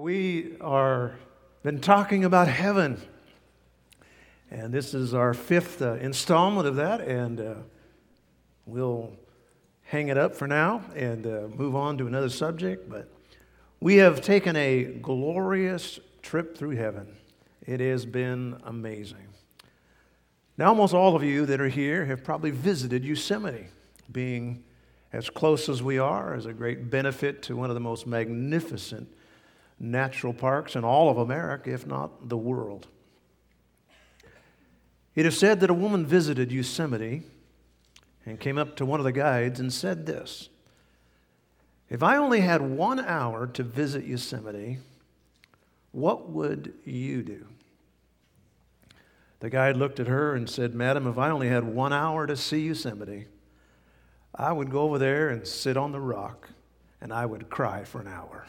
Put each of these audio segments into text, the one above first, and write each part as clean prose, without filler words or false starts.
We are been talking about heaven, and this is our fifth installment of that, and we'll hang it up for now and move on to another subject, but we have taken a glorious trip through heaven. It has been amazing. Now, almost all of you that are here have probably visited Yosemite, being as close as we are, is a great benefit to one of the most magnificent natural parks in all of America, if not the world. It is said that a woman visited Yosemite and came up to one of the guides and said this, "If I only had 1 hour to visit Yosemite, what would you do?" The guide looked at her and said, "Madam, if I only had 1 hour to see Yosemite, I would go over there and sit on the rock, and I would cry for an hour."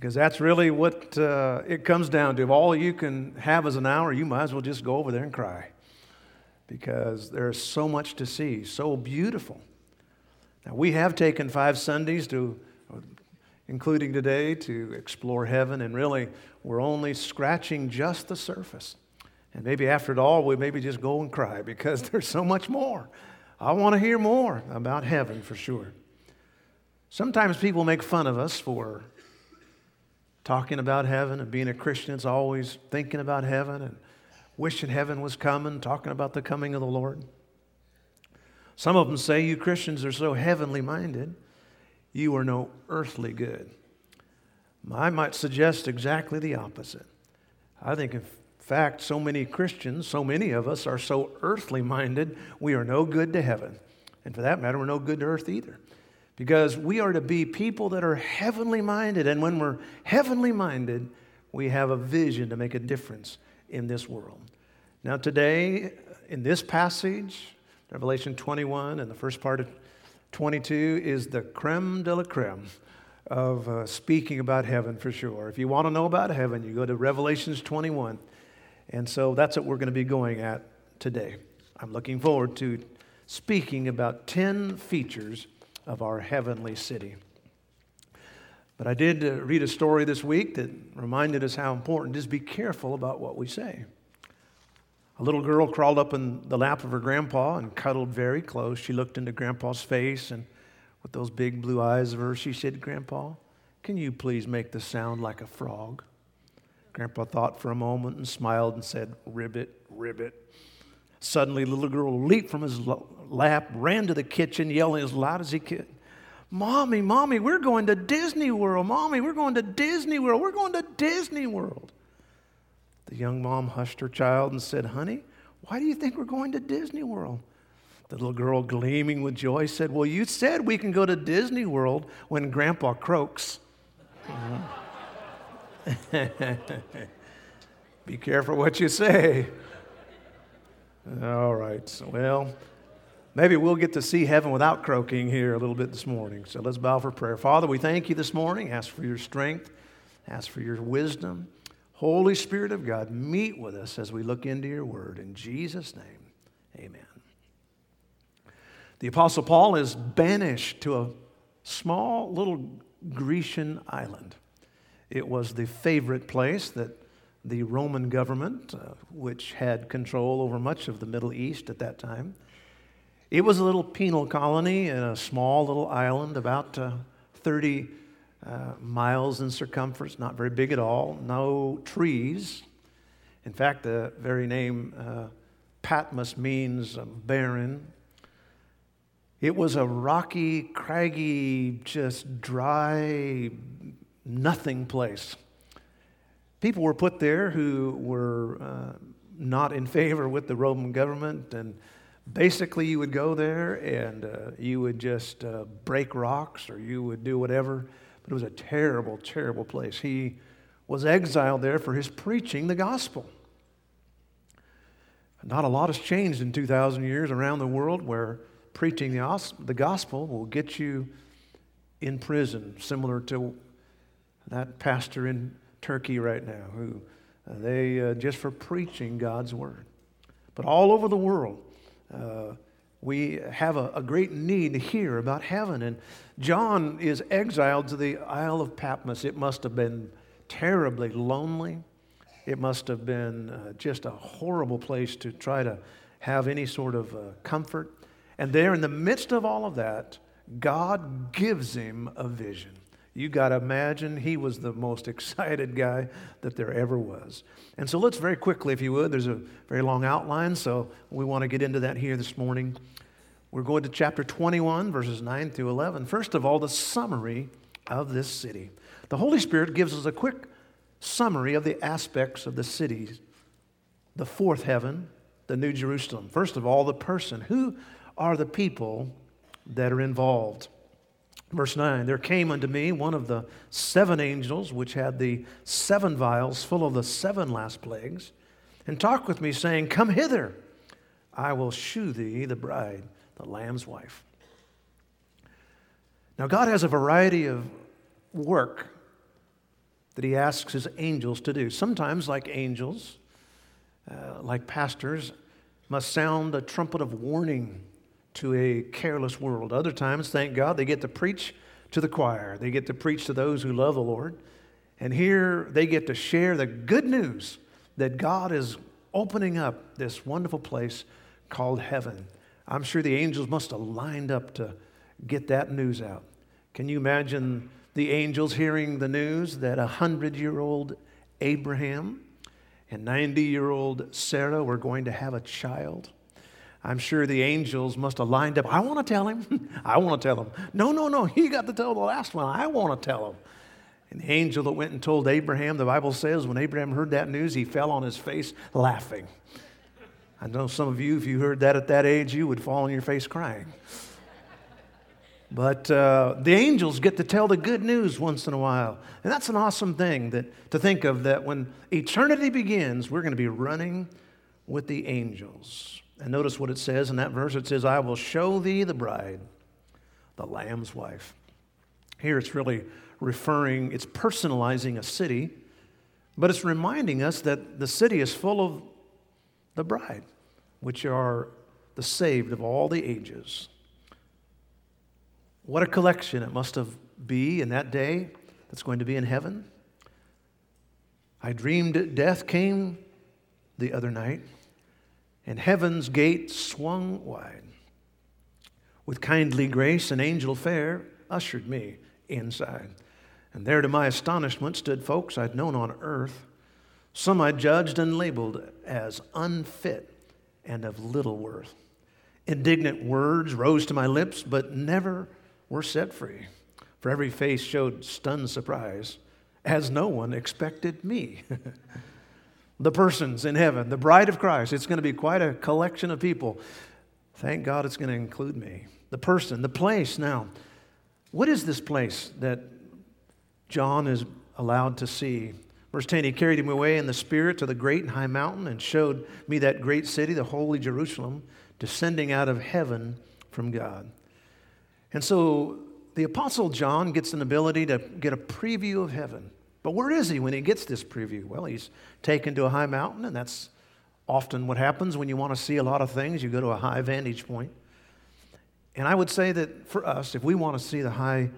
Because that's really what it comes down to. If all you can have is an hour, you might as well just go over there and cry. Because there's so much to see, so beautiful. Now, we have taken 5 Sundays, to, including today, to explore heaven, and really we're only scratching just the surface. And maybe after it all, we maybe just go and cry, because there's so much more. I want to hear more about heaven for sure. Sometimes people make fun of us for talking about heaven, and being a Christian is always thinking about heaven and wishing heaven was coming, talking about the coming of the Lord. Some of them say, "You Christians are so heavenly minded, you are no earthly good." I might suggest exactly the opposite. I think if in fact, so many Christians, so many of us are so earthly minded, we are no good to heaven. And for that matter, we're no good to earth either. Because we are to be people that are heavenly minded. And when we're heavenly minded, we have a vision to make a difference in this world. Now today, in this passage, Revelation 21 and the first part of 22 is the creme de la creme of speaking about heaven for sure. If you want to know about heaven, you go to Revelation 21. And so that's what we're going to be going at today. I'm looking forward to speaking about 10 features of our heavenly city. But I did read a story this week that reminded us how important it is to be careful about what we say. A little girl crawled up in the lap of her grandpa and cuddled very close. She looked into grandpa's face, and with those big blue eyes of hers, she said, "Grandpa, can you please make the sound like a frog?" Grandpa thought for a moment and smiled and said, "Ribbit, ribbit." Suddenly, the little girl leaped from his lap, ran to the kitchen, yelling as loud as he could, "Mommy, Mommy, we're going to Disney World. Mommy, we're going to Disney World. We're going to Disney World." The young mom hushed her child and said, "Honey, why do you think we're going to Disney World?" The little girl, gleaming with joy, said, "Well, you said we can go to Disney World when Grandpa croaks." Be careful what you say. All right, so, well, maybe we'll get to see heaven without croaking here a little bit this morning. So let's bow for prayer. Father, we thank you this morning. Ask for your strength. Ask for your wisdom. Holy Spirit of God, meet with us as we look into your word. In Jesus' name, amen. The Apostle Paul is banished to a small little Grecian island. It was the favorite place that the Roman government, which had control over much of the Middle East at that time, it was a little penal colony in a small little island, about 30 miles in circumference, not very big at all, no trees. In fact, the very name Patmos means barren. It was a rocky, craggy, just dry, nothing place. People were put there who were not in favor with the Roman government, and basically you would go there and you would just break rocks or you would do whatever, but it was a terrible, terrible place. He was exiled there for his preaching the gospel. Not a lot has changed in 2,000 years around the world, where preaching the gospel will get you in prison, similar to that pastor in Turkey right now, who they just for preaching God's word. But all over the world, We have a great need here about heaven. And John is exiled to the Isle of Patmos. It must have been terribly lonely. It must have been just a horrible place to try to have any sort of comfort. And there in the midst of all of that, God gives him a vision. You got to imagine he was the most excited guy that there ever was. And so let's very quickly, if you would, there's a very long outline, so we want to get into that here this morning. We're going to chapter 21, verses 9 through 11. First of all, the summary of this city. The Holy Spirit gives us a quick summary of the aspects of the city, the fourth heaven, the New Jerusalem. First of all, the person. Who are the people that are involved? Verse 9, there came unto me one of the seven angels, which had the seven vials full of the seven last plagues, and talked with me, saying, Come hither, I will shew thee the bride, the Lamb's wife. Now God has a variety of work that he asks his angels to do. Sometimes, like angels, like pastors, must sound a trumpet of warning to a careless world. Other times, thank God, they get to preach to the choir. They get to preach to those who love the Lord. And here they get to share the good news that God is opening up this wonderful place called heaven. I'm sure the angels must have lined up to get that news out. Can you imagine the angels hearing the news that 100-year-old Abraham and 90-year-old Sarah were going to have a child? I'm sure the angels must have lined up. I want to tell him. I want to tell him. No. He got to tell the last one. I want to tell him. And the angel that went and told Abraham, the Bible says, when Abraham heard that news, he fell on his face laughing. I know some of you, if you heard that at that age, you would fall on your face crying. But the angels get to tell the good news once in a while. And that's an awesome thing to think of, that when eternity begins, we're going to be running with the angels. And notice what it says in that verse. It says, I will show thee the bride, the Lamb's wife. Here it's really referring, it's personalizing a city, but it's reminding us that the city is full of the bride, which are the saved of all the ages. What a collection it must have been in that day that's going to be in heaven. I dreamed death came the other night, and heaven's gate swung wide. With kindly grace, an angel fair ushered me inside. And there to my astonishment stood folks I'd known on earth. Some I judged and labeled as unfit and of little worth. Indignant words rose to my lips, but never were set free. For every face showed stunned surprise, as no one expected me. The persons in heaven, the bride of Christ. It's going to be quite a collection of people. Thank God it's going to include me. The person, the place now. What is this place that John is allowed to see? Verse 10, he carried him away in the Spirit to the great and high mountain and showed me that great city, the holy Jerusalem, descending out of heaven from God. And so the Apostle John gets an ability to get a preview of heaven. But where is he when he gets this preview? Well, he's taken to a high mountain, and that's often what happens when you want to see a lot of things. You go to a high vantage point. And I would say that for us, if we want to see the high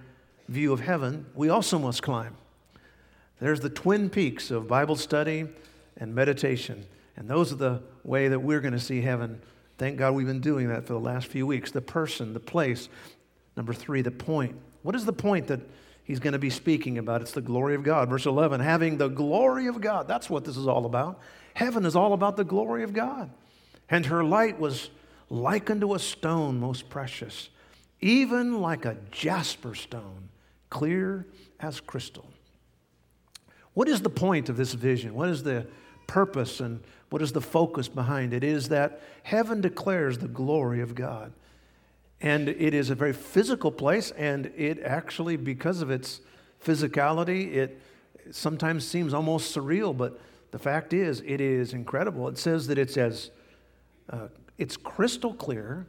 view of heaven, we also must climb. There's the twin peaks of Bible study and meditation, and those are the way that we're going to see heaven. Thank God we've been doing that for the last few weeks. The person, the place. Number 3, the point. What is the point that he's going to be speaking about? It's the glory of God. Verse 11, having the glory of God. That's what this is all about. Heaven is all about the glory of God. And her light was like unto a stone most precious, even like a jasper stone, clear as crystal. What is the point of this vision? What is the purpose and what is the focus behind it? It is that heaven declares the glory of God. And it is a very physical place, and it actually, because of its physicality, it sometimes seems almost surreal, but the fact is, it is incredible. It says that it's crystal clear,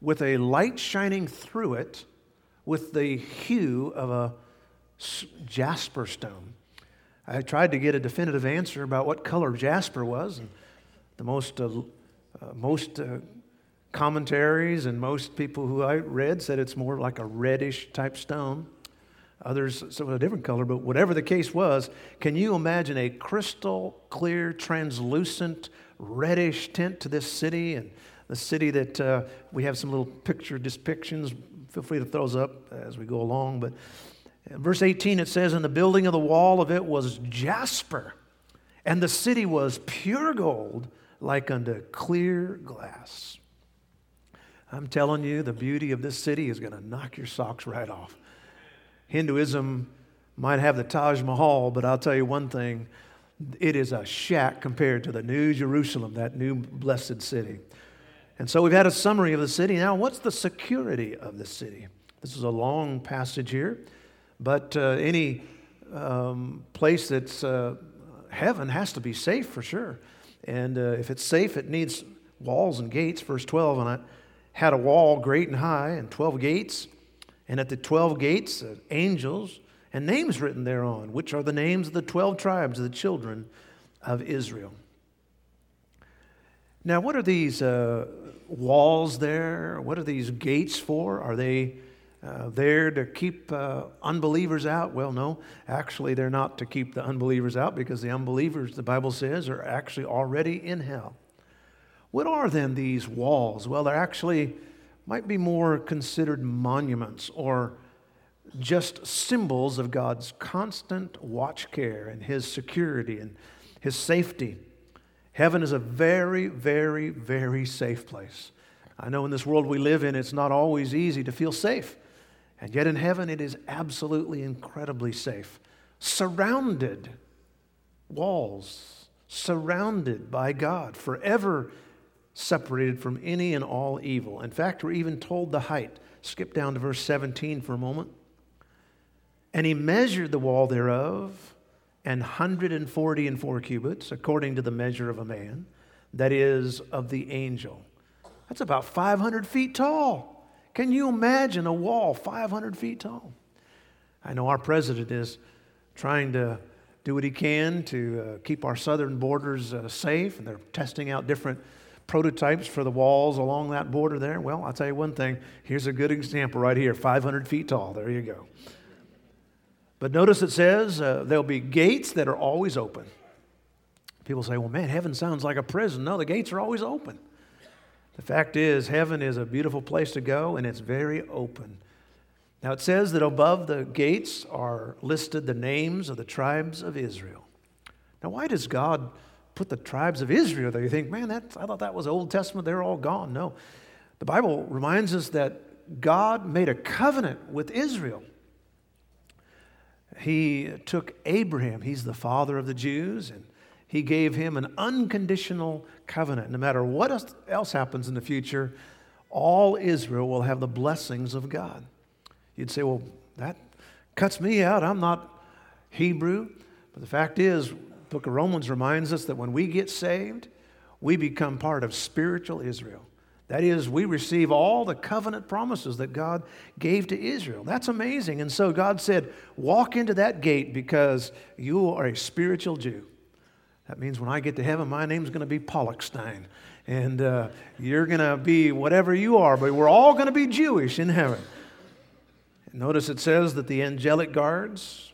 with a light shining through it, with the hue of a jasper stone. I tried to get a definitive answer about what color jasper was, and the most commentaries and most people who I read said it's more like a reddish type stone. Others said a different color, but whatever the case was, can you imagine a crystal clear, translucent, reddish tint to this city? And the city that we have some little picture depictions. Feel free to throw those up as we go along. But in verse 18, it says, "And the building of the wall of it was jasper, and the city was pure gold, like unto clear glass." I'm telling you, the beauty of this city is going to knock your socks right off. Hinduism might have the Taj Mahal, but I'll tell you one thing, it is a shack compared to the New Jerusalem, that new blessed city. And so we've had a summary of the city. Now, what's the security of the city? This is a long passage here, but any place that's heaven has to be safe for sure. And if it's safe, it needs walls and gates. Verse 12, "And I had a wall great and high, and 12 gates, and at the 12 gates, angels, and names written thereon, which are the names of the 12 tribes of the children of Israel." Now, what are these walls there? What are these gates for? Are they there to keep unbelievers out? Well, no. Actually, they're not to keep the unbelievers out, because the unbelievers, the Bible says, are actually already in hell. What are then these walls? Well, they're actually might be more considered monuments or just symbols of God's constant watch care and His security and His safety. Heaven is a very, very, very safe place. I know in this world we live in, it's not always easy to feel safe. And yet in heaven, it is absolutely incredibly safe. Surrounded walls, surrounded by God, forever separated from any and all evil. In fact, we're even told the height. Skip down to verse 17 for a moment. "And he measured the wall thereof, 144 cubits, according to the measure of a man, that is, of the angel." That's about 500 feet tall. Can you imagine a wall 500 feet tall? I know our president is trying to do what he can to keep our southern borders safe, and they're testing out different prototypes for the walls along that border there. Well, I'll tell you one thing. Here's a good example right here, 500 feet tall. There you go. But notice it says there'll be gates that are always open. People say, "Well, man, heaven sounds like a prison." No, the gates are always open. The fact is, heaven is a beautiful place to go, and it's very open. Now, it says that above the gates are listed the names of the tribes of Israel. Now, why does God put the tribes of Israel there? You think, man, I thought that was Old Testament. They're all gone. No. The Bible reminds us that God made a covenant with Israel. He took Abraham, he's the father of the Jews, and he gave him an unconditional covenant. No matter what else happens in the future, all Israel will have the blessings of God. You'd say, "Well, that cuts me out. I'm not Hebrew." But the fact is, the book of Romans reminds us that when we get saved, we become part of spiritual Israel. That is, we receive all the covenant promises that God gave to Israel. That's amazing. And so God said, "Walk into that gate because you are a spiritual Jew." That means when I get to heaven, my name's going to be Pollockstein. And you're going to be whatever you are, but we're all going to be Jewish in heaven. And notice it says that the angelic guards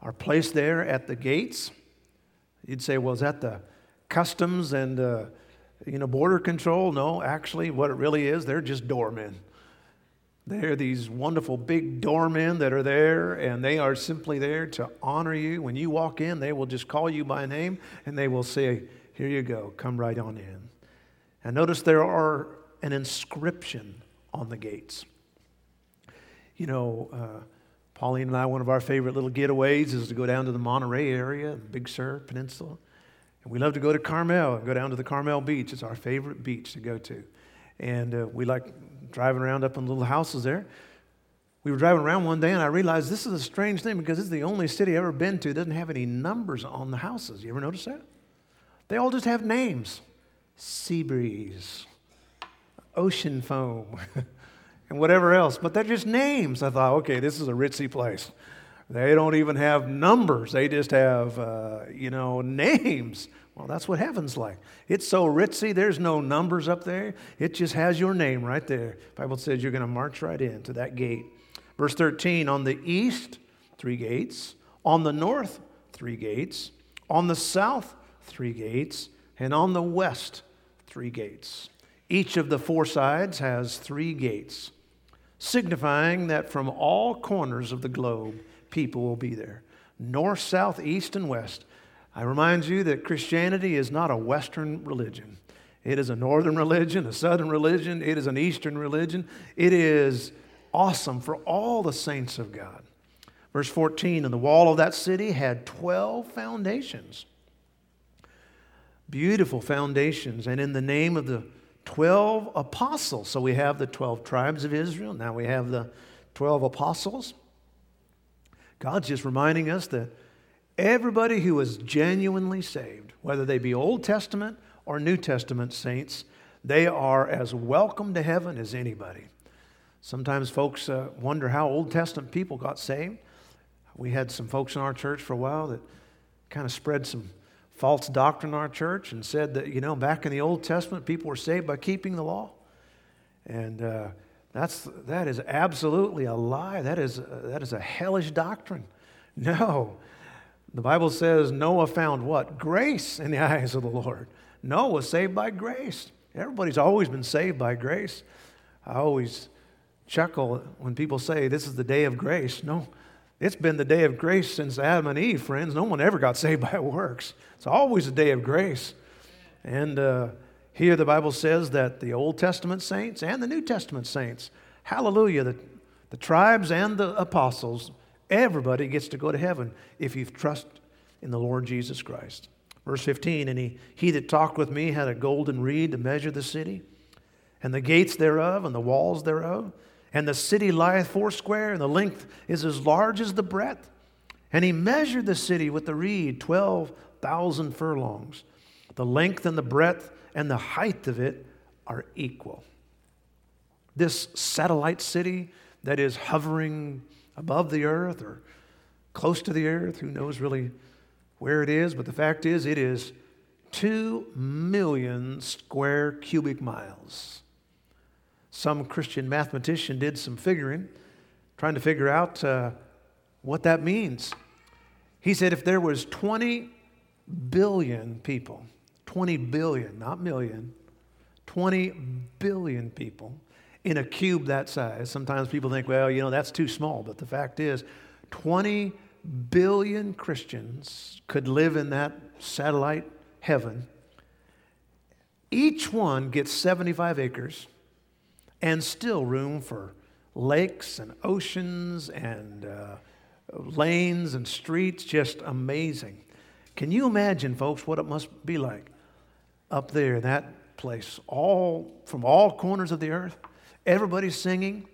are placed there at the gates. You'd say, "Well, is that the customs and border control?" No, actually, what it really is, they're just doormen. They're these wonderful big doormen that are there, and they are simply there to honor you. When you walk in, they will just call you by name, and they will say, "Here you go, come right on in." And notice there are an inscription on the gates. Pauline and I, one of our favorite little getaways is to go down to the Monterey area, the Big Sur Peninsula. And we love to go to Carmel and go down to the Carmel Beach. It's our favorite beach to go to. And we like driving around up in little houses there. We were driving around one day, and I realized this is a strange thing because it's the only city I've ever been to that doesn't have any numbers on the houses. You ever notice that? They all just have names. Sea Breeze, Ocean Foam, and whatever else. But they're just names. I thought, okay, this is a ritzy place. They don't even have numbers. They just have, names. Well, that's what heaven's like. It's so ritzy, there's no numbers up there. It just has your name right there. The Bible says you're going to march right into that gate. Verse 13, on the east, 3 gates. On the north, 3 gates. On the south, 3 gates. And on the west, 3 gates. Each of the 4 sides has 3 gates, signifying that from all corners of the globe, people will be there. North, south, east, and west. I remind you that Christianity is not a Western religion. It is a northern religion, a southern religion. It is an eastern religion. It is awesome for all the saints of God. Verse 14, and the wall of that city had 12 foundations. Beautiful foundations. And in the name of the 12 apostles. So we have the 12 tribes of Israel. Now we have the 12 apostles. God's just reminding us that everybody who is genuinely saved, whether they be Old Testament or New Testament saints, they are as welcome to heaven as anybody. Sometimes folks wonder how Old Testament people got saved. We had some folks in our church for a while that kind of spread some false doctrine in our church and said that, back in the Old Testament, people were saved by keeping the law. And that is absolutely a lie. That is a hellish doctrine. No. The Bible says Noah found what? Grace in the eyes of the Lord. Noah was saved by grace. Everybody's always been saved by grace. I always chuckle when people say this is the day of grace. No, it's been the day of grace since Adam and Eve, friends. No one ever got saved by works. It's always a day of grace. And here the Bible says that the Old Testament saints and the New Testament saints, hallelujah, the tribes and the apostles, everybody gets to go to heaven if you've trusted in the Lord Jesus Christ. Verse 15, and he that talked with me had a golden reed to measure the city, and the gates thereof, and the walls thereof. And the city lieth 4 square, and the length is as large as the breadth. And he measured the city with the reed, 12,000 furlongs. The length and the breadth and the height of it are equal. This satellite city that is hovering above the earth or close to the earth, who knows really where it is, but the fact is it is 2 million square cubic miles. Some Christian mathematician did some figuring, trying to figure out what that means. He said if there was 20 billion people, 20 billion, not million, 20 billion people, in a cube that size. Sometimes people think, well, that's too small. But the fact is, 20 billion Christians could live in that satellite heaven. Each one gets 75 acres and still room for lakes and oceans and lanes and streets. Just amazing. Can you imagine, folks, what it must be like up there in that place, all from all corners of the earth? Everybody's singing.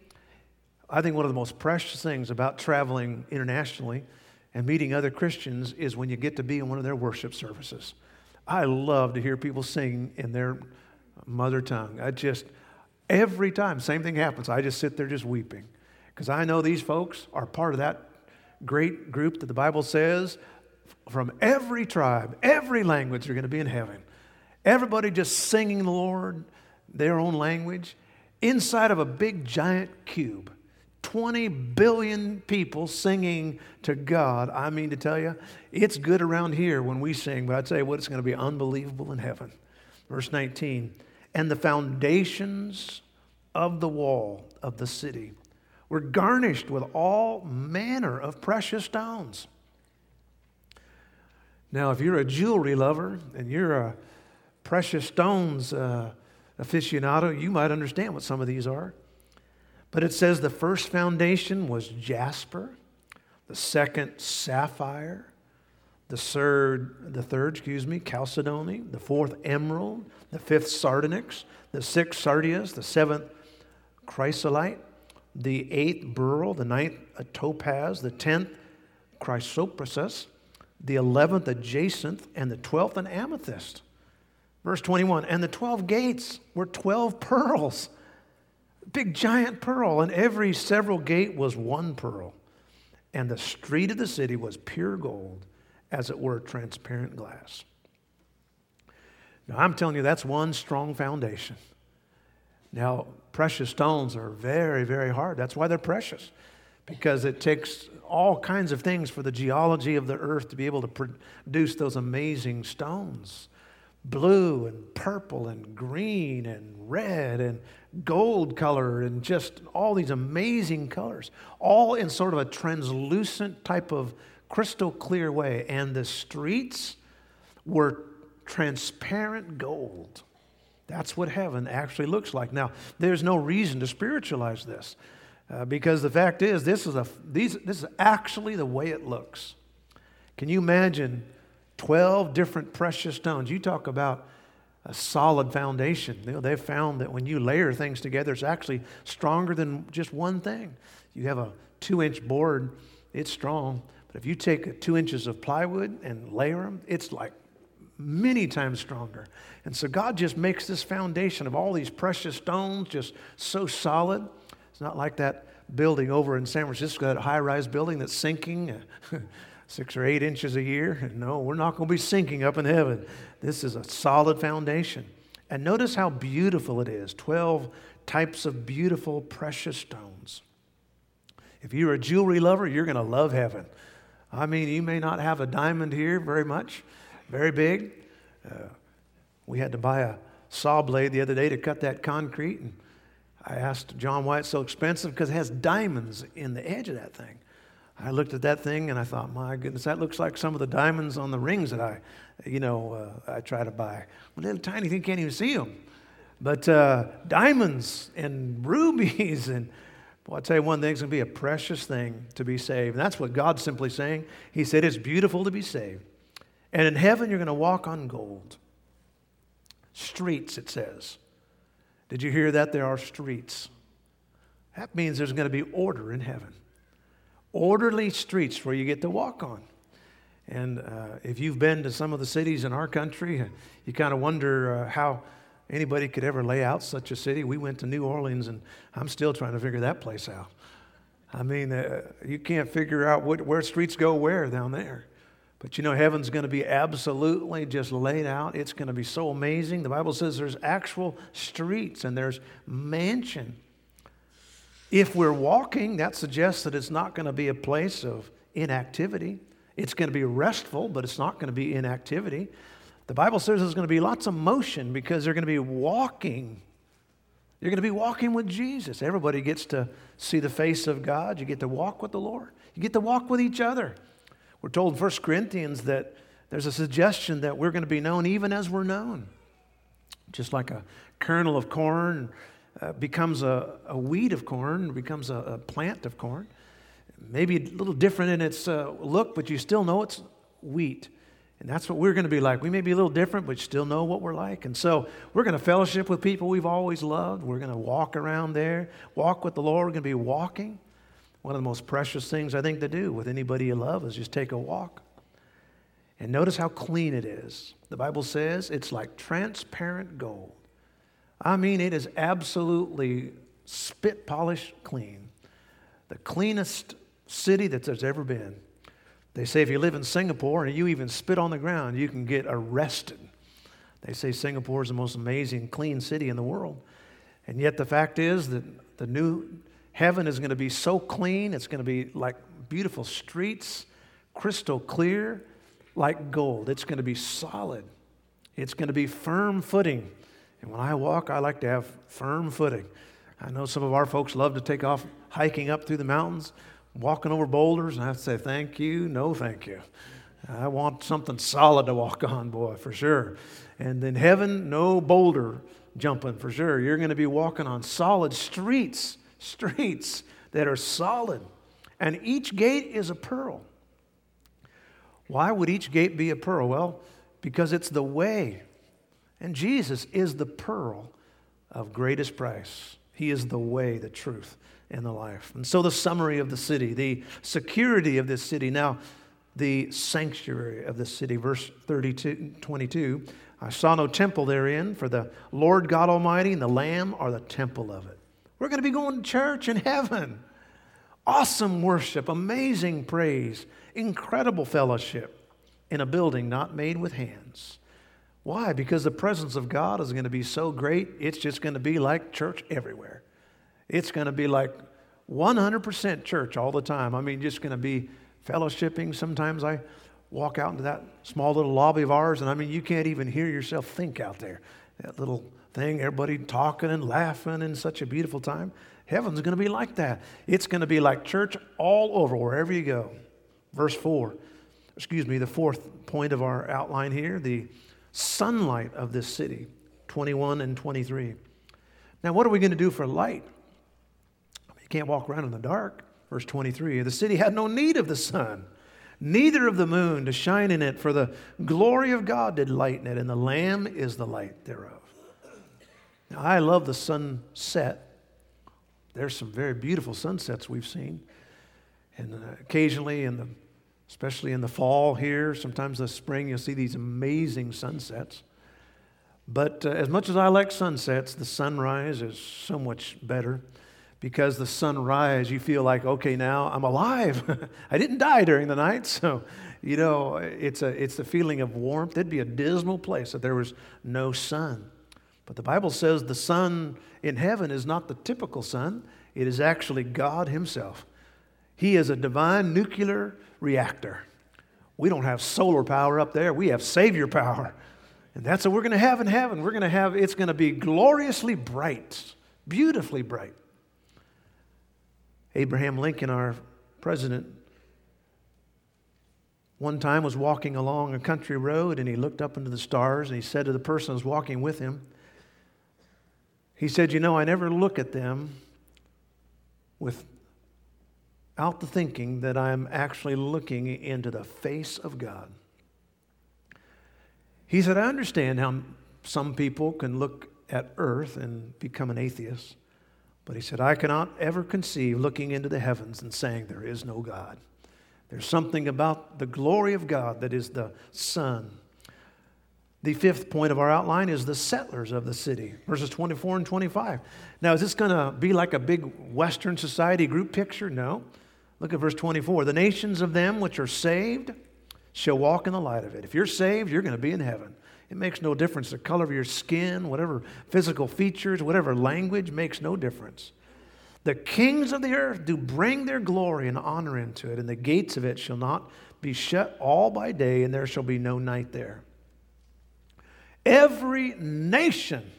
I think one of the most precious things about traveling internationally and meeting other Christians is when you get to be in one of their worship services. I love to hear people sing in their mother tongue. Every time, same thing happens. I just sit there just weeping because I know these folks are part of that great group that the Bible says from every tribe, every language are going to be in heaven. Everybody just singing the Lord, their own language. Inside of a big giant cube, 20 billion people singing to God. I mean to tell you, it's good around here when we sing, but I tell you what, it's going to be unbelievable in heaven. Verse 19, and the foundations of the wall of the city were garnished with all manner of precious stones. Now, if you're a jewelry lover and you're a precious stones aficionado, you might understand what some of these are. But it says the first foundation was jasper, the second sapphire, the third, chalcedony, the fourth emerald, the fifth sardonyx, the sixth sardius, the seventh chrysolite, the eighth beryl, the ninth a topaz, the 10th chrysoprasus, the 11th a jacinth, and the 12th an amethyst. Verse 21, and the 12 gates were 12 pearls, big giant pearl, and every several gate was one pearl. And the street of the city was pure gold, as it were transparent glass. Now, I'm telling you, that's one strong foundation. Now, precious stones are very, very hard. That's why they're precious, because it takes all kinds of things for the geology of the earth to be able to produce those amazing stones. Blue and purple and green and red and gold color and just all these amazing colors, all in sort of a translucent type of crystal clear way. And the streets were transparent gold. That's what heaven actually looks like. Now, there's no reason to spiritualize this because the fact is this is actually the way it looks. Can you imagine 12 different precious stones? You talk about a solid foundation. You know, they've found that when you layer things together, it's actually stronger than just one thing. You have a 2-inch board, it's strong. But if you take 2 inches of plywood and layer them, it's like many times stronger. And so God just makes this foundation of all these precious stones just so solid. It's not like that building over in San Francisco, that high-rise building that's sinking 6 or 8 inches a year. No, we're not going to be sinking up in heaven. This is a solid foundation. And notice how beautiful it is. 12 types of beautiful, precious stones. If you're a jewelry lover, you're going to love heaven. I mean, you may not have a diamond here very much, very big. We had to buy a saw blade the other day to cut that concrete. And I asked John why it's so expensive, because it has diamonds in the edge of that thing. I looked at that thing and I thought, my goodness, that looks like some of the diamonds on the rings that I try to buy. A little tiny thing, can't even see them. But diamonds and rubies and, well, I'll tell you one thing, it's going to be a precious thing to be saved. And that's what God's simply saying. He said, it's beautiful to be saved. And in heaven, you're going to walk on gold. Streets, it says. Did you hear that? There are streets. That means there's going to be order in heaven. Orderly streets where you get to walk on. And if you've been to some of the cities in our country, you kind of wonder how anybody could ever lay out such a city. We went to New Orleans, and I'm still trying to figure that place out. I mean, you can't figure out where streets go where down there. But you know, heaven's going to be absolutely just laid out. It's going to be so amazing. The Bible says there's actual streets and there's mansion. If we're walking, that suggests that it's not going to be a place of inactivity. It's going to be restful, but it's not going to be inactivity. The Bible says there's going to be lots of motion because they're going to be walking. You're going to be walking with Jesus. Everybody gets to see the face of God. You get to walk with the Lord. You get to walk with each other. We're told in 1 Corinthians that there's a suggestion that we're going to be known even as we're known. Just like a kernel of corn becomes a weed of corn, becomes a plant of corn. Maybe a little different in its look, but you still know it's wheat. And that's what we're going to be like. We may be a little different, but still know what we're like. And so we're going to fellowship with people we've always loved. We're going to walk around there, walk with the Lord. We're going to be walking. One of the most precious things I think to do with anybody you love is just take a walk. And notice how clean it is. The Bible says it's like transparent gold. I mean, it is absolutely spit-polished clean. The cleanest city that there's ever been. They say if you live in Singapore and you even spit on the ground, you can get arrested. They say Singapore is the most amazing, clean city in the world. And yet the fact is that the new heaven is going to be so clean, it's going to be like beautiful streets, crystal clear, like gold. It's going to be solid. It's going to be firm footing. And when I walk, I like to have firm footing. I know some of our folks love to take off hiking up through the mountains, walking over boulders, and I have to say, thank you, no thank you. I want something solid to walk on, boy, for sure. And in heaven, no boulder jumping, for sure. You're going to be walking on solid streets that are solid. And each gate is a pearl. Why would each gate be a pearl? Well, because it's the way. And Jesus is the pearl of greatest price. He is the way, the truth, and the life. And so the summary of the city, the security of this city. Now, the sanctuary of the city, verse 22. I saw no temple therein, for the Lord God Almighty and the Lamb are the temple of it. We're going to be going to church in heaven. Awesome worship, amazing praise, incredible fellowship in a building not made with hands. Why? Because the presence of God is going to be so great, it's just going to be like church everywhere. It's going to be like 100% church all the time. I mean, just going to be fellowshipping. Sometimes I walk out into that small little lobby of ours, and I mean, you can't even hear yourself think out there. That little thing, everybody talking and laughing and such a beautiful time. Heaven's going to be like that. It's going to be like church all over, wherever you go. The fourth point of our outline here, the sunlight of this city, 21 and 23. Now, what are we going to do for light? You can't walk around in the dark. Verse 23, the city had no need of the sun, neither of the moon to shine in it, for the glory of God did lighten it, and the Lamb is the light thereof. Now, I love the sunset. There's some very beautiful sunsets we've seen. And occasionally, especially in the fall here, sometimes the spring, you'll see these amazing sunsets. But as much as I like sunsets, the sunrise is so much better. Because the sunrise, you feel like, okay, now I'm alive. I didn't die during the night, so you know it's the feeling of warmth. It'd be a dismal place if there was no sun. But the Bible says the sun in heaven is not the typical sun. It is actually God Himself. He is a divine nuclear reactor. We don't have solar power up there. We have Savior power, and that's what we're going to have in heaven. We're going to have. It's going to be gloriously bright, beautifully bright. Abraham Lincoln, our president, one time was walking along a country road, and he looked up into the stars, and he said to the person who was walking with him, he said, you know, I never look at them without the thinking that I'm actually looking into the face of God. He said, I understand how some people can look at earth and become an atheist. But he said, I cannot ever conceive looking into the heavens and saying there is no God. There's something about the glory of God that is the sun. The fifth point of our outline is the settlers of the city, verses 24 and 25. Now, is this going to be like a big Western society group picture? No. Look at verse 24. The nations of them which are saved shall walk in the light of it. If you're saved, you're going to be in heaven. It makes no difference. The color of your skin, whatever physical features, whatever language, makes no difference. The kings of the earth do bring their glory and honor into it, and the gates of it shall not be shut all by day, and there shall be no night there. Every nation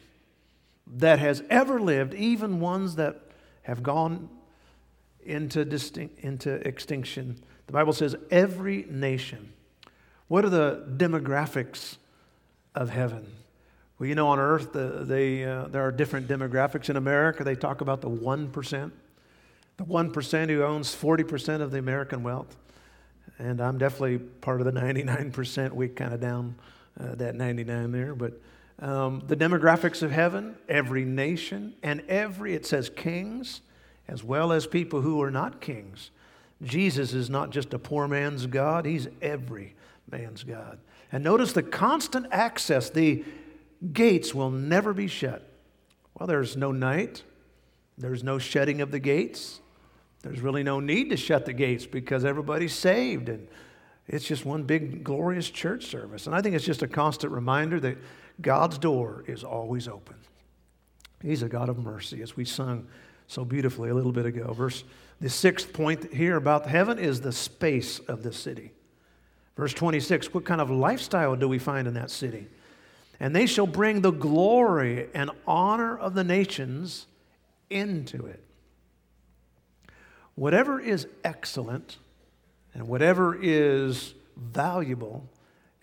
that has ever lived, even ones that have gone into extinction, the Bible says every nation. What are the demographics of heaven? Well, you know, on earth, there are different demographics. In America, they talk about the 1%. The 1% who owns 40% of the American wealth. And I'm definitely part of the 99%. We kind of down that 99 there. But the demographics of heaven, every nation and it says kings, as well as people who are not kings. Jesus is not just a poor man's God. He's every man's God. And notice the constant access. The gates will never be shut. Well, there's no night. There's no shutting of the gates. There's really no need to shut the gates because everybody's saved. And it's just one big glorious church service. And I think it's just a constant reminder that God's door is always open. He's a God of mercy, as we sung so beautifully a little bit ago. The sixth point here about heaven is the space of the city. Verse 26, what kind of lifestyle do we find in that city? And they shall bring the glory and honor of the nations into it. Whatever is excellent, and whatever is valuable,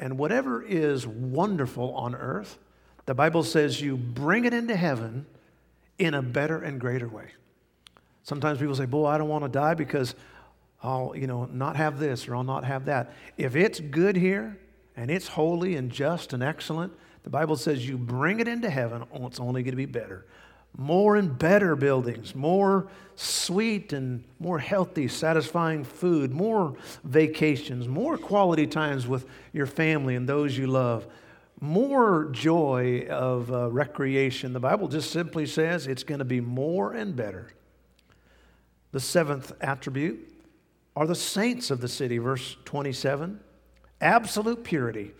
and whatever is wonderful on earth, the Bible says you bring it into heaven in a better and greater way. Sometimes people say, boy, I don't want to die because I'll, not have this or I'll not have that. If it's good here and it's holy and just and excellent, the Bible says you bring it into heaven, it's only going to be better. More and better buildings, more sweet and more healthy, satisfying food, more vacations, more quality times with your family and those you love, more joy of recreation. The Bible just simply says it's going to be more and better. The seventh attribute are the saints of the city, verse 27, absolute purity.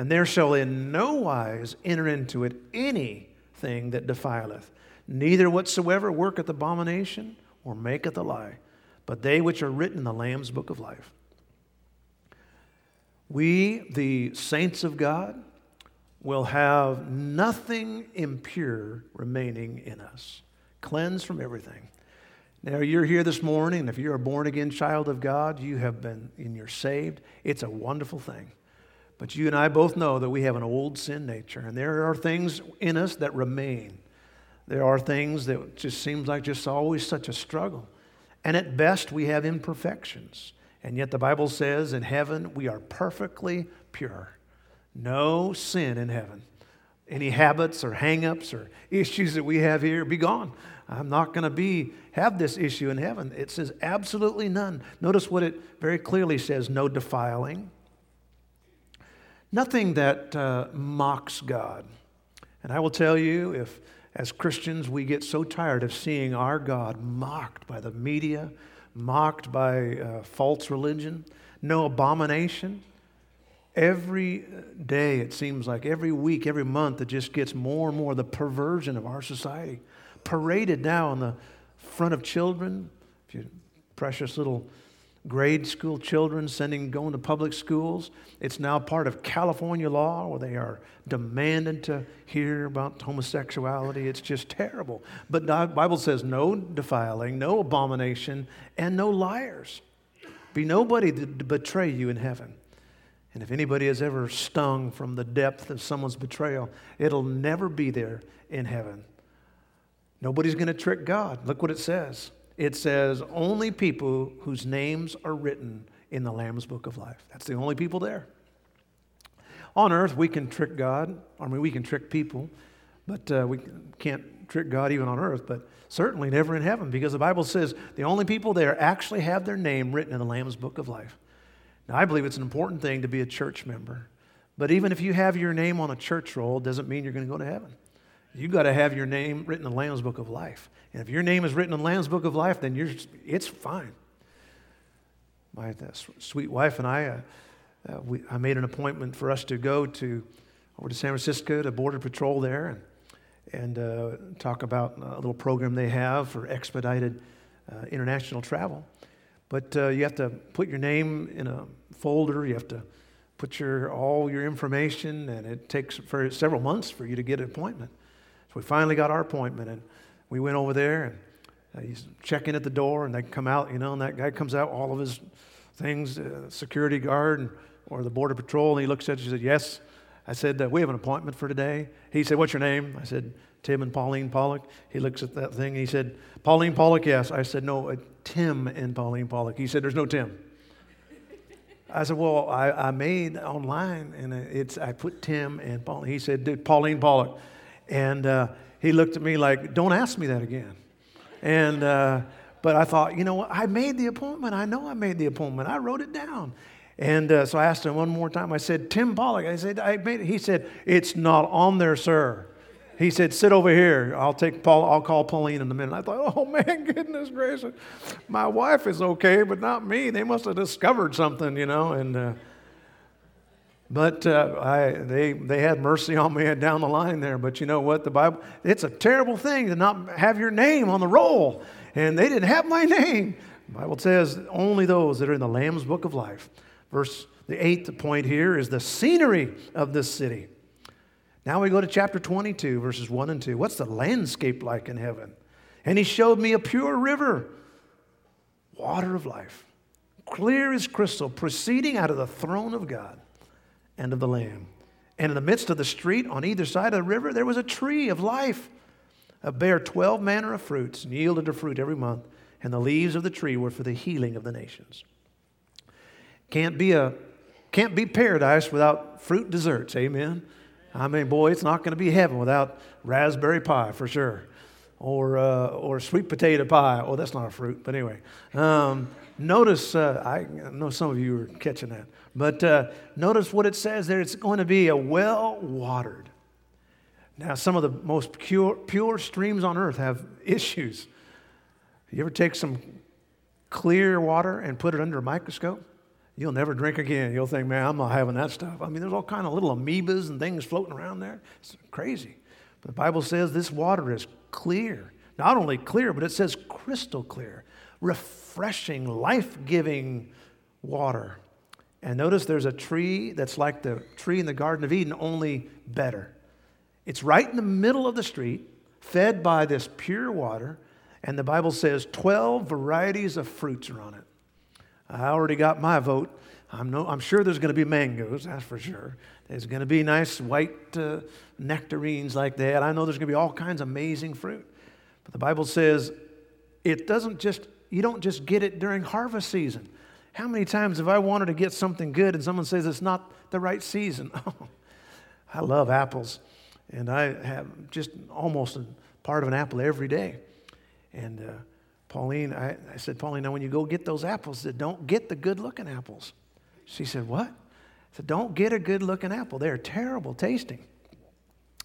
And there shall in no wise enter into it anything that defileth, neither whatsoever worketh abomination or maketh a lie, but they which are written in the Lamb's book of life. We, the saints of God, will have nothing impure remaining in us. Cleansed from everything. Now, you're here this morning, and if you're a born-again child of God, you have been, and you're saved. It's a wonderful thing. But you and I both know that we have an old sin nature, and there are things in us that remain. There are things that just seems like just always such a struggle. And at best, we have imperfections. And yet the Bible says in heaven, we are perfectly pure. No sin in heaven. Any habits or hang-ups or issues that we have here, be gone. I'm not going to have this issue in heaven. It says absolutely none. Notice what it very clearly says, no defiling. Nothing that mocks God. And I will tell you, if as Christians we get so tired of seeing our God mocked by the media, mocked by false religion, no abomination. Every day, it seems like, every week, every month, it just gets more and more the perversion of our society. Paraded now on the front of children, precious little grade school children going to public schools. It's now part of California law where they are demanded to hear about homosexuality. It's just terrible. But the Bible says no defiling, no abomination, and no liars. Be nobody to betray you in heaven. And if anybody is ever stung from the depth of someone's betrayal, it'll never be there in heaven. Nobody's going to trick God. Look what it says. It says only people whose names are written in the Lamb's book of life. That's the only people there. On earth, we can trick God. I mean, we can trick people, but we can't trick God even on earth, but certainly never in heaven, because the Bible says the only people there actually have their name written in the Lamb's book of life. Now, I believe it's an important thing to be a church member. But even if you have your name on a church roll, it doesn't mean you're going to go to heaven. You've got to have your name written in the Lamb's Book of Life. And if your name is written in the Lamb's Book of Life, then it's fine. My sweet wife and I, I made an appointment for us to go over to San Francisco to Border Patrol there and talk about a little program they have for expedited international travel. But you have to put your name in a folder. You have to put all your information, and it takes for several months for you to get an appointment. So we finally got our appointment, and we went over there, and you check in at the door, and they come out, and that guy comes out, all of his things, security guard or the Border Patrol, and he looks at you and says, yes. I said, we have an appointment for today. He said, what's your name? I said, Tim and Pauline Pollock. He looks at that thing and he said, Pauline Pollock, yes. I said, no, Tim and Pauline Pollock. He said, there's no Tim. I said, well, I made online and I put Tim and Pauline. He said, Pauline Pollock. And he looked at me like, don't ask me that again. And but I thought, I made the appointment. I know I made the appointment. I wrote it down. And so I asked him one more time. I said, Tim Pollock. I said, I made it. He said, it's not on there, sir. He said, sit over here. I'll call Pauline in a minute. I thought, oh, man, goodness gracious. My wife is okay, but not me. They must have discovered something, And But they had mercy on me down the line there. But you know what? The Bible, it's a terrible thing to not have your name on the roll. And they didn't have my name. The Bible says only those that are in the Lamb's Book of Life. Verse, the eighth point here is the scenery of this city. Now we go to chapter 22, verses 1 and 2. What's the landscape like in heaven? And he showed me a pure river, water of life, clear as crystal, proceeding out of the throne of God and of the Lamb. And in the midst of the street, on either side of the river, there was a tree of life, a bare 12 manner of fruits, and yielded a fruit every month. And the leaves of the tree were for the healing of the nations. Can't be paradise without fruit desserts, amen? I mean, boy, it's not going to be heaven without raspberry pie for sure, or sweet potato pie. Oh, that's not a fruit, but anyway. Notice, I know some of you are catching that, but notice what it says there. It's going to be a well-watered. Now, some of the most pure streams on earth have issues. You ever take some clear water and put it under a microscope? You'll never drink again. You'll think, man, I'm not having that stuff. I mean, there's all kind of little amoebas and things floating around there. It's crazy. But the Bible says this water is clear. Not only clear, but it says crystal clear, refreshing, life-giving water. And notice there's a tree that's like the tree in the Garden of Eden, only better. It's right in the middle of the street, fed by this pure water, and the Bible says 12 varieties of fruits are on it. I already got my vote. I'm sure there's going to be mangoes, that's for sure. There's going to be nice white nectarines like that. I know there's going to be all kinds of amazing fruit. But the Bible says you don't just get it during harvest season. How many times have I wanted to get something good and someone says it's not the right season? Oh, I love apples, and I have just almost a part of an apple every day. And Pauline, I said, Pauline, now when you go get those apples, she said, don't get the good-looking apples. She said, what? I said, don't get a good-looking apple. They are terrible tasting.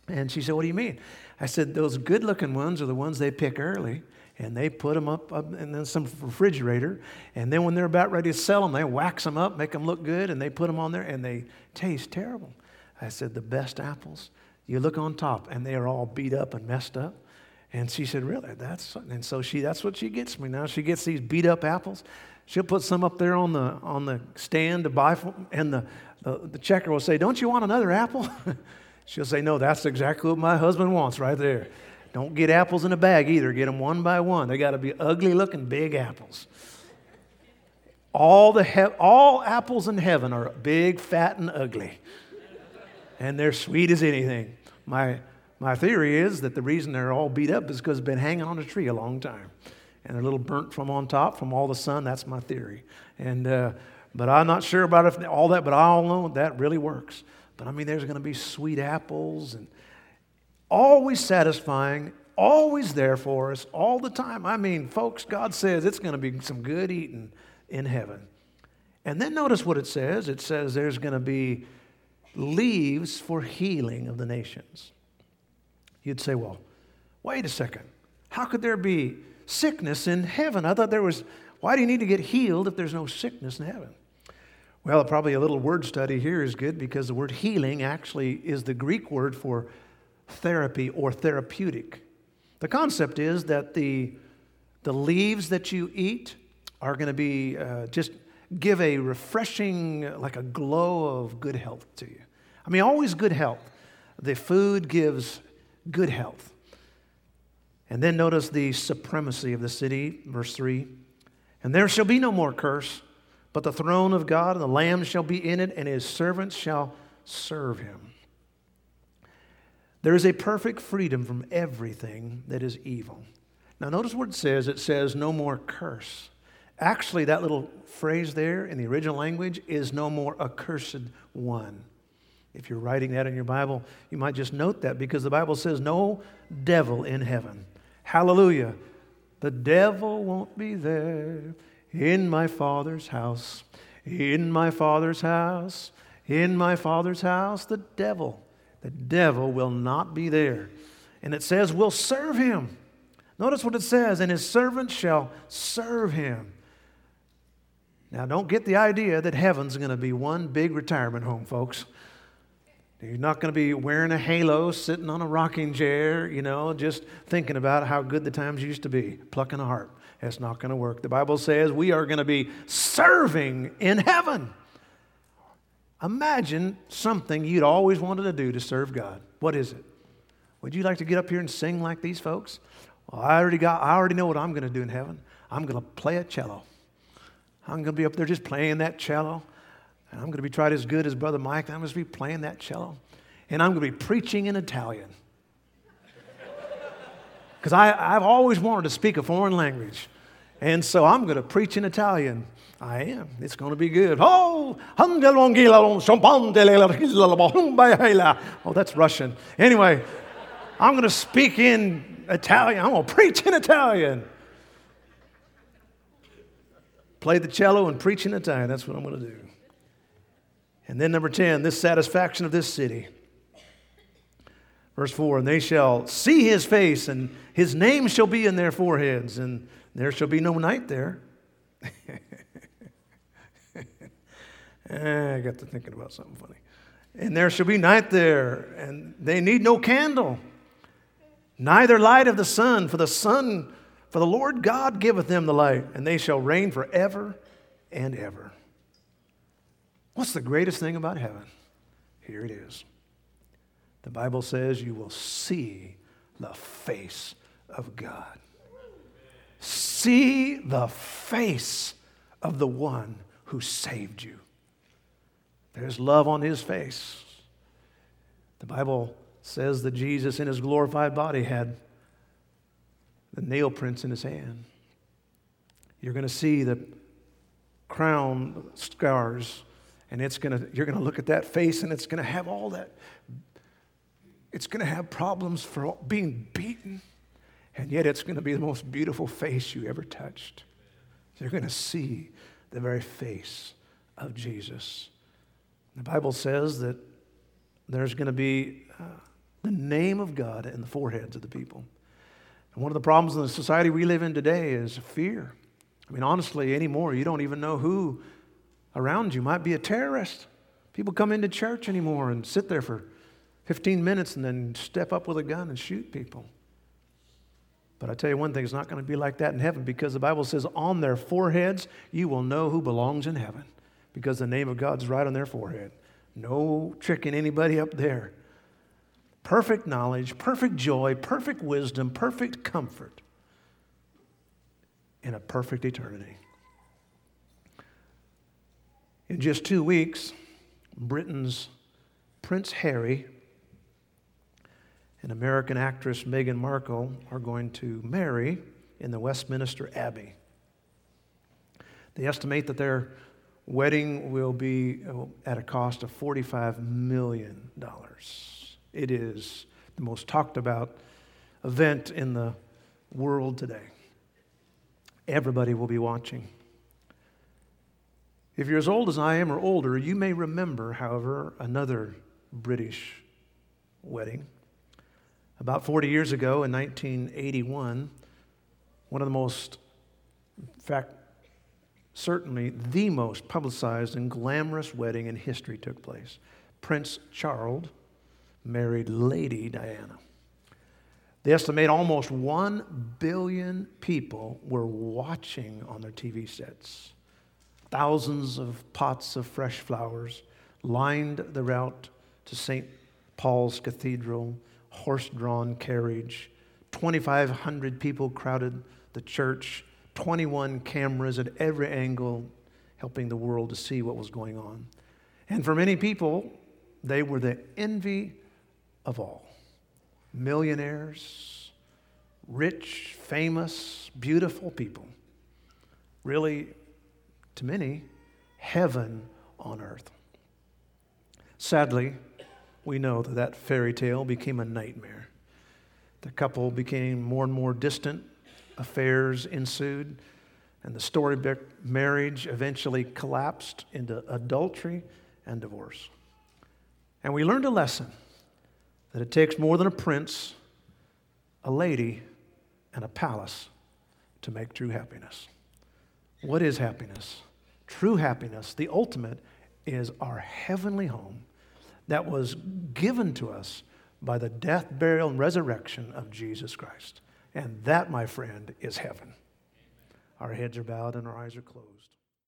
And she said, what do you mean? I said, those good-looking ones are the ones they pick early, and they put them up in then some refrigerator, and then when they're about ready to sell them, they wax them up, make them look good, and they put them on there, and they taste terrible. I said, the best apples, you look on top, and they are all beat up and messed up. And she said, really? That's what she gets me now. She gets these beat up apples. She'll put some up there on the stand to buy from, and the checker will say, don't you want another apple? She'll say, no, that's exactly what my husband wants right there. Don't get apples in a bag either. Get them one by one. They got to be ugly looking big apples. All apples in heaven are big, fat, and ugly. And they're sweet as anything. My theory is that the reason they're all beat up is because they've been hanging on a tree a long time. And they're a little burnt from on top, from all the sun. That's my theory. And but I'm not sure about if all that, but I all know that really works. But I mean, there's going to be sweet apples and always satisfying, always there for us, all the time. I mean, folks, God says it's going to be some good eating in heaven. And then notice what it says. It says there's going to be leaves for healing of the nations. You'd say, well, wait a second. How could there be sickness in heaven? I thought there was, why do you need to get healed if there's no sickness in heaven? Well, probably a little word study here is good, because the word healing actually is the Greek word for therapy or therapeutic. The concept is that the leaves that you eat are going to be just give a refreshing, like a glow of good health to you. I mean, always good health. The food gives good health. And then notice the supremacy of the city, verse 3. And there shall be no more curse, but the throne of God and the Lamb shall be in it, and his servants shall serve him. There is a perfect freedom from everything that is evil. Now notice what it says. It says no more curse. Actually, that little phrase there in the original language is no more accursed one. If you're writing that in your Bible, you might just note that, because the Bible says no devil in heaven. Hallelujah. The devil won't be there in my Father's house. In my Father's house. In my Father's house, the devil. The devil will not be there. And it says we'll serve him. Notice what it says. And his servants shall serve him. Now, don't get the idea that heaven's going to be one big retirement home, folks. You're not going to be wearing a halo, sitting on a rocking chair, just thinking about how good the times used to be, plucking a harp. That's not going to work. The Bible says we are going to be serving in heaven. Imagine something you'd always wanted to do to serve God. What is it? Would you like to get up here and sing like these folks? Well, I already know what I'm going to do in heaven. I'm going to play a cello. I'm going to be up there just playing that cello. And I'm going to be tried as good as Brother Mike. I'm going to be playing that cello. And I'm going to be preaching in Italian. Because I've always wanted to speak a foreign language. And so I'm going to preach in Italian. I am. It's going to be good. Oh, that's Russian. Anyway, I'm going to speak in Italian. I'm going to preach in Italian. Play the cello and preach in Italian. That's what I'm going to do. And then number 10, this satisfaction of this city. Verse 4, and they shall see his face, and his name shall be in their foreheads, and there shall be no night there. I got to thinking about something funny. And there shall be night there, and they need no candle, neither light of the sun, for the Lord God giveth them the light, and they shall reign forever and ever. What's the greatest thing about heaven? Here it is. The Bible says you will see the face of God. See the face of the one who saved you. There's love on his face. The Bible says that Jesus in his glorified body had the nail prints in his hand. You're going to see the crown scars, and you're going to look at that face, and it's going to have all that. It's going to have problems for being beaten, and yet it's going to be the most beautiful face you ever touched. You're going to see the very face of Jesus. The Bible says that there's going to be the name of God in the foreheads of the people. And one of the problems in the society we live in today is fear. I mean, honestly, anymore, you don't even know who around you might be a terrorist. People come into church anymore and sit there for 15 minutes and then step up with a gun and shoot people. But I tell you one thing, it's not going to be like that in heaven, because the Bible says on their foreheads you will know who belongs in heaven, because the name of God's right on their forehead. No tricking anybody up there. Perfect knowledge, perfect joy, perfect wisdom, perfect comfort, and a perfect eternity. In just 2 weeks, Britain's Prince Harry and American actress Meghan Markle are going to marry in the Westminster Abbey. They estimate that their wedding will be at a cost of $45 million. It is the most talked about event in the world today. Everybody will be watching. If you're as old as I am or older, you may remember, however, another British wedding. About 40 years ago, in 1981, one of the most, in fact, certainly the most publicized and glamorous wedding in history took place. Prince Charles married Lady Diana. They estimate almost 1 billion people were watching on their TV sets. Thousands of pots of fresh flowers lined the route to St. Paul's Cathedral, horse-drawn carriage. 2,500 people crowded the church, 21 cameras at every angle, helping the world to see what was going on. And for many people, they were the envy of all. Millionaires, rich, famous, beautiful people. Really, to many, heaven on earth. Sadly, we know that that fairy tale became a nightmare. The couple became more and more distant. Affairs ensued, and the storybook marriage eventually collapsed into adultery and divorce. And we learned a lesson, that it takes more than a prince, a lady, and a palace to make true happiness. What is happiness? True happiness, the ultimate, is our heavenly home that was given to us by the death, burial, and resurrection of Jesus Christ. And that, my friend, is heaven. Our heads are bowed and our eyes are closed.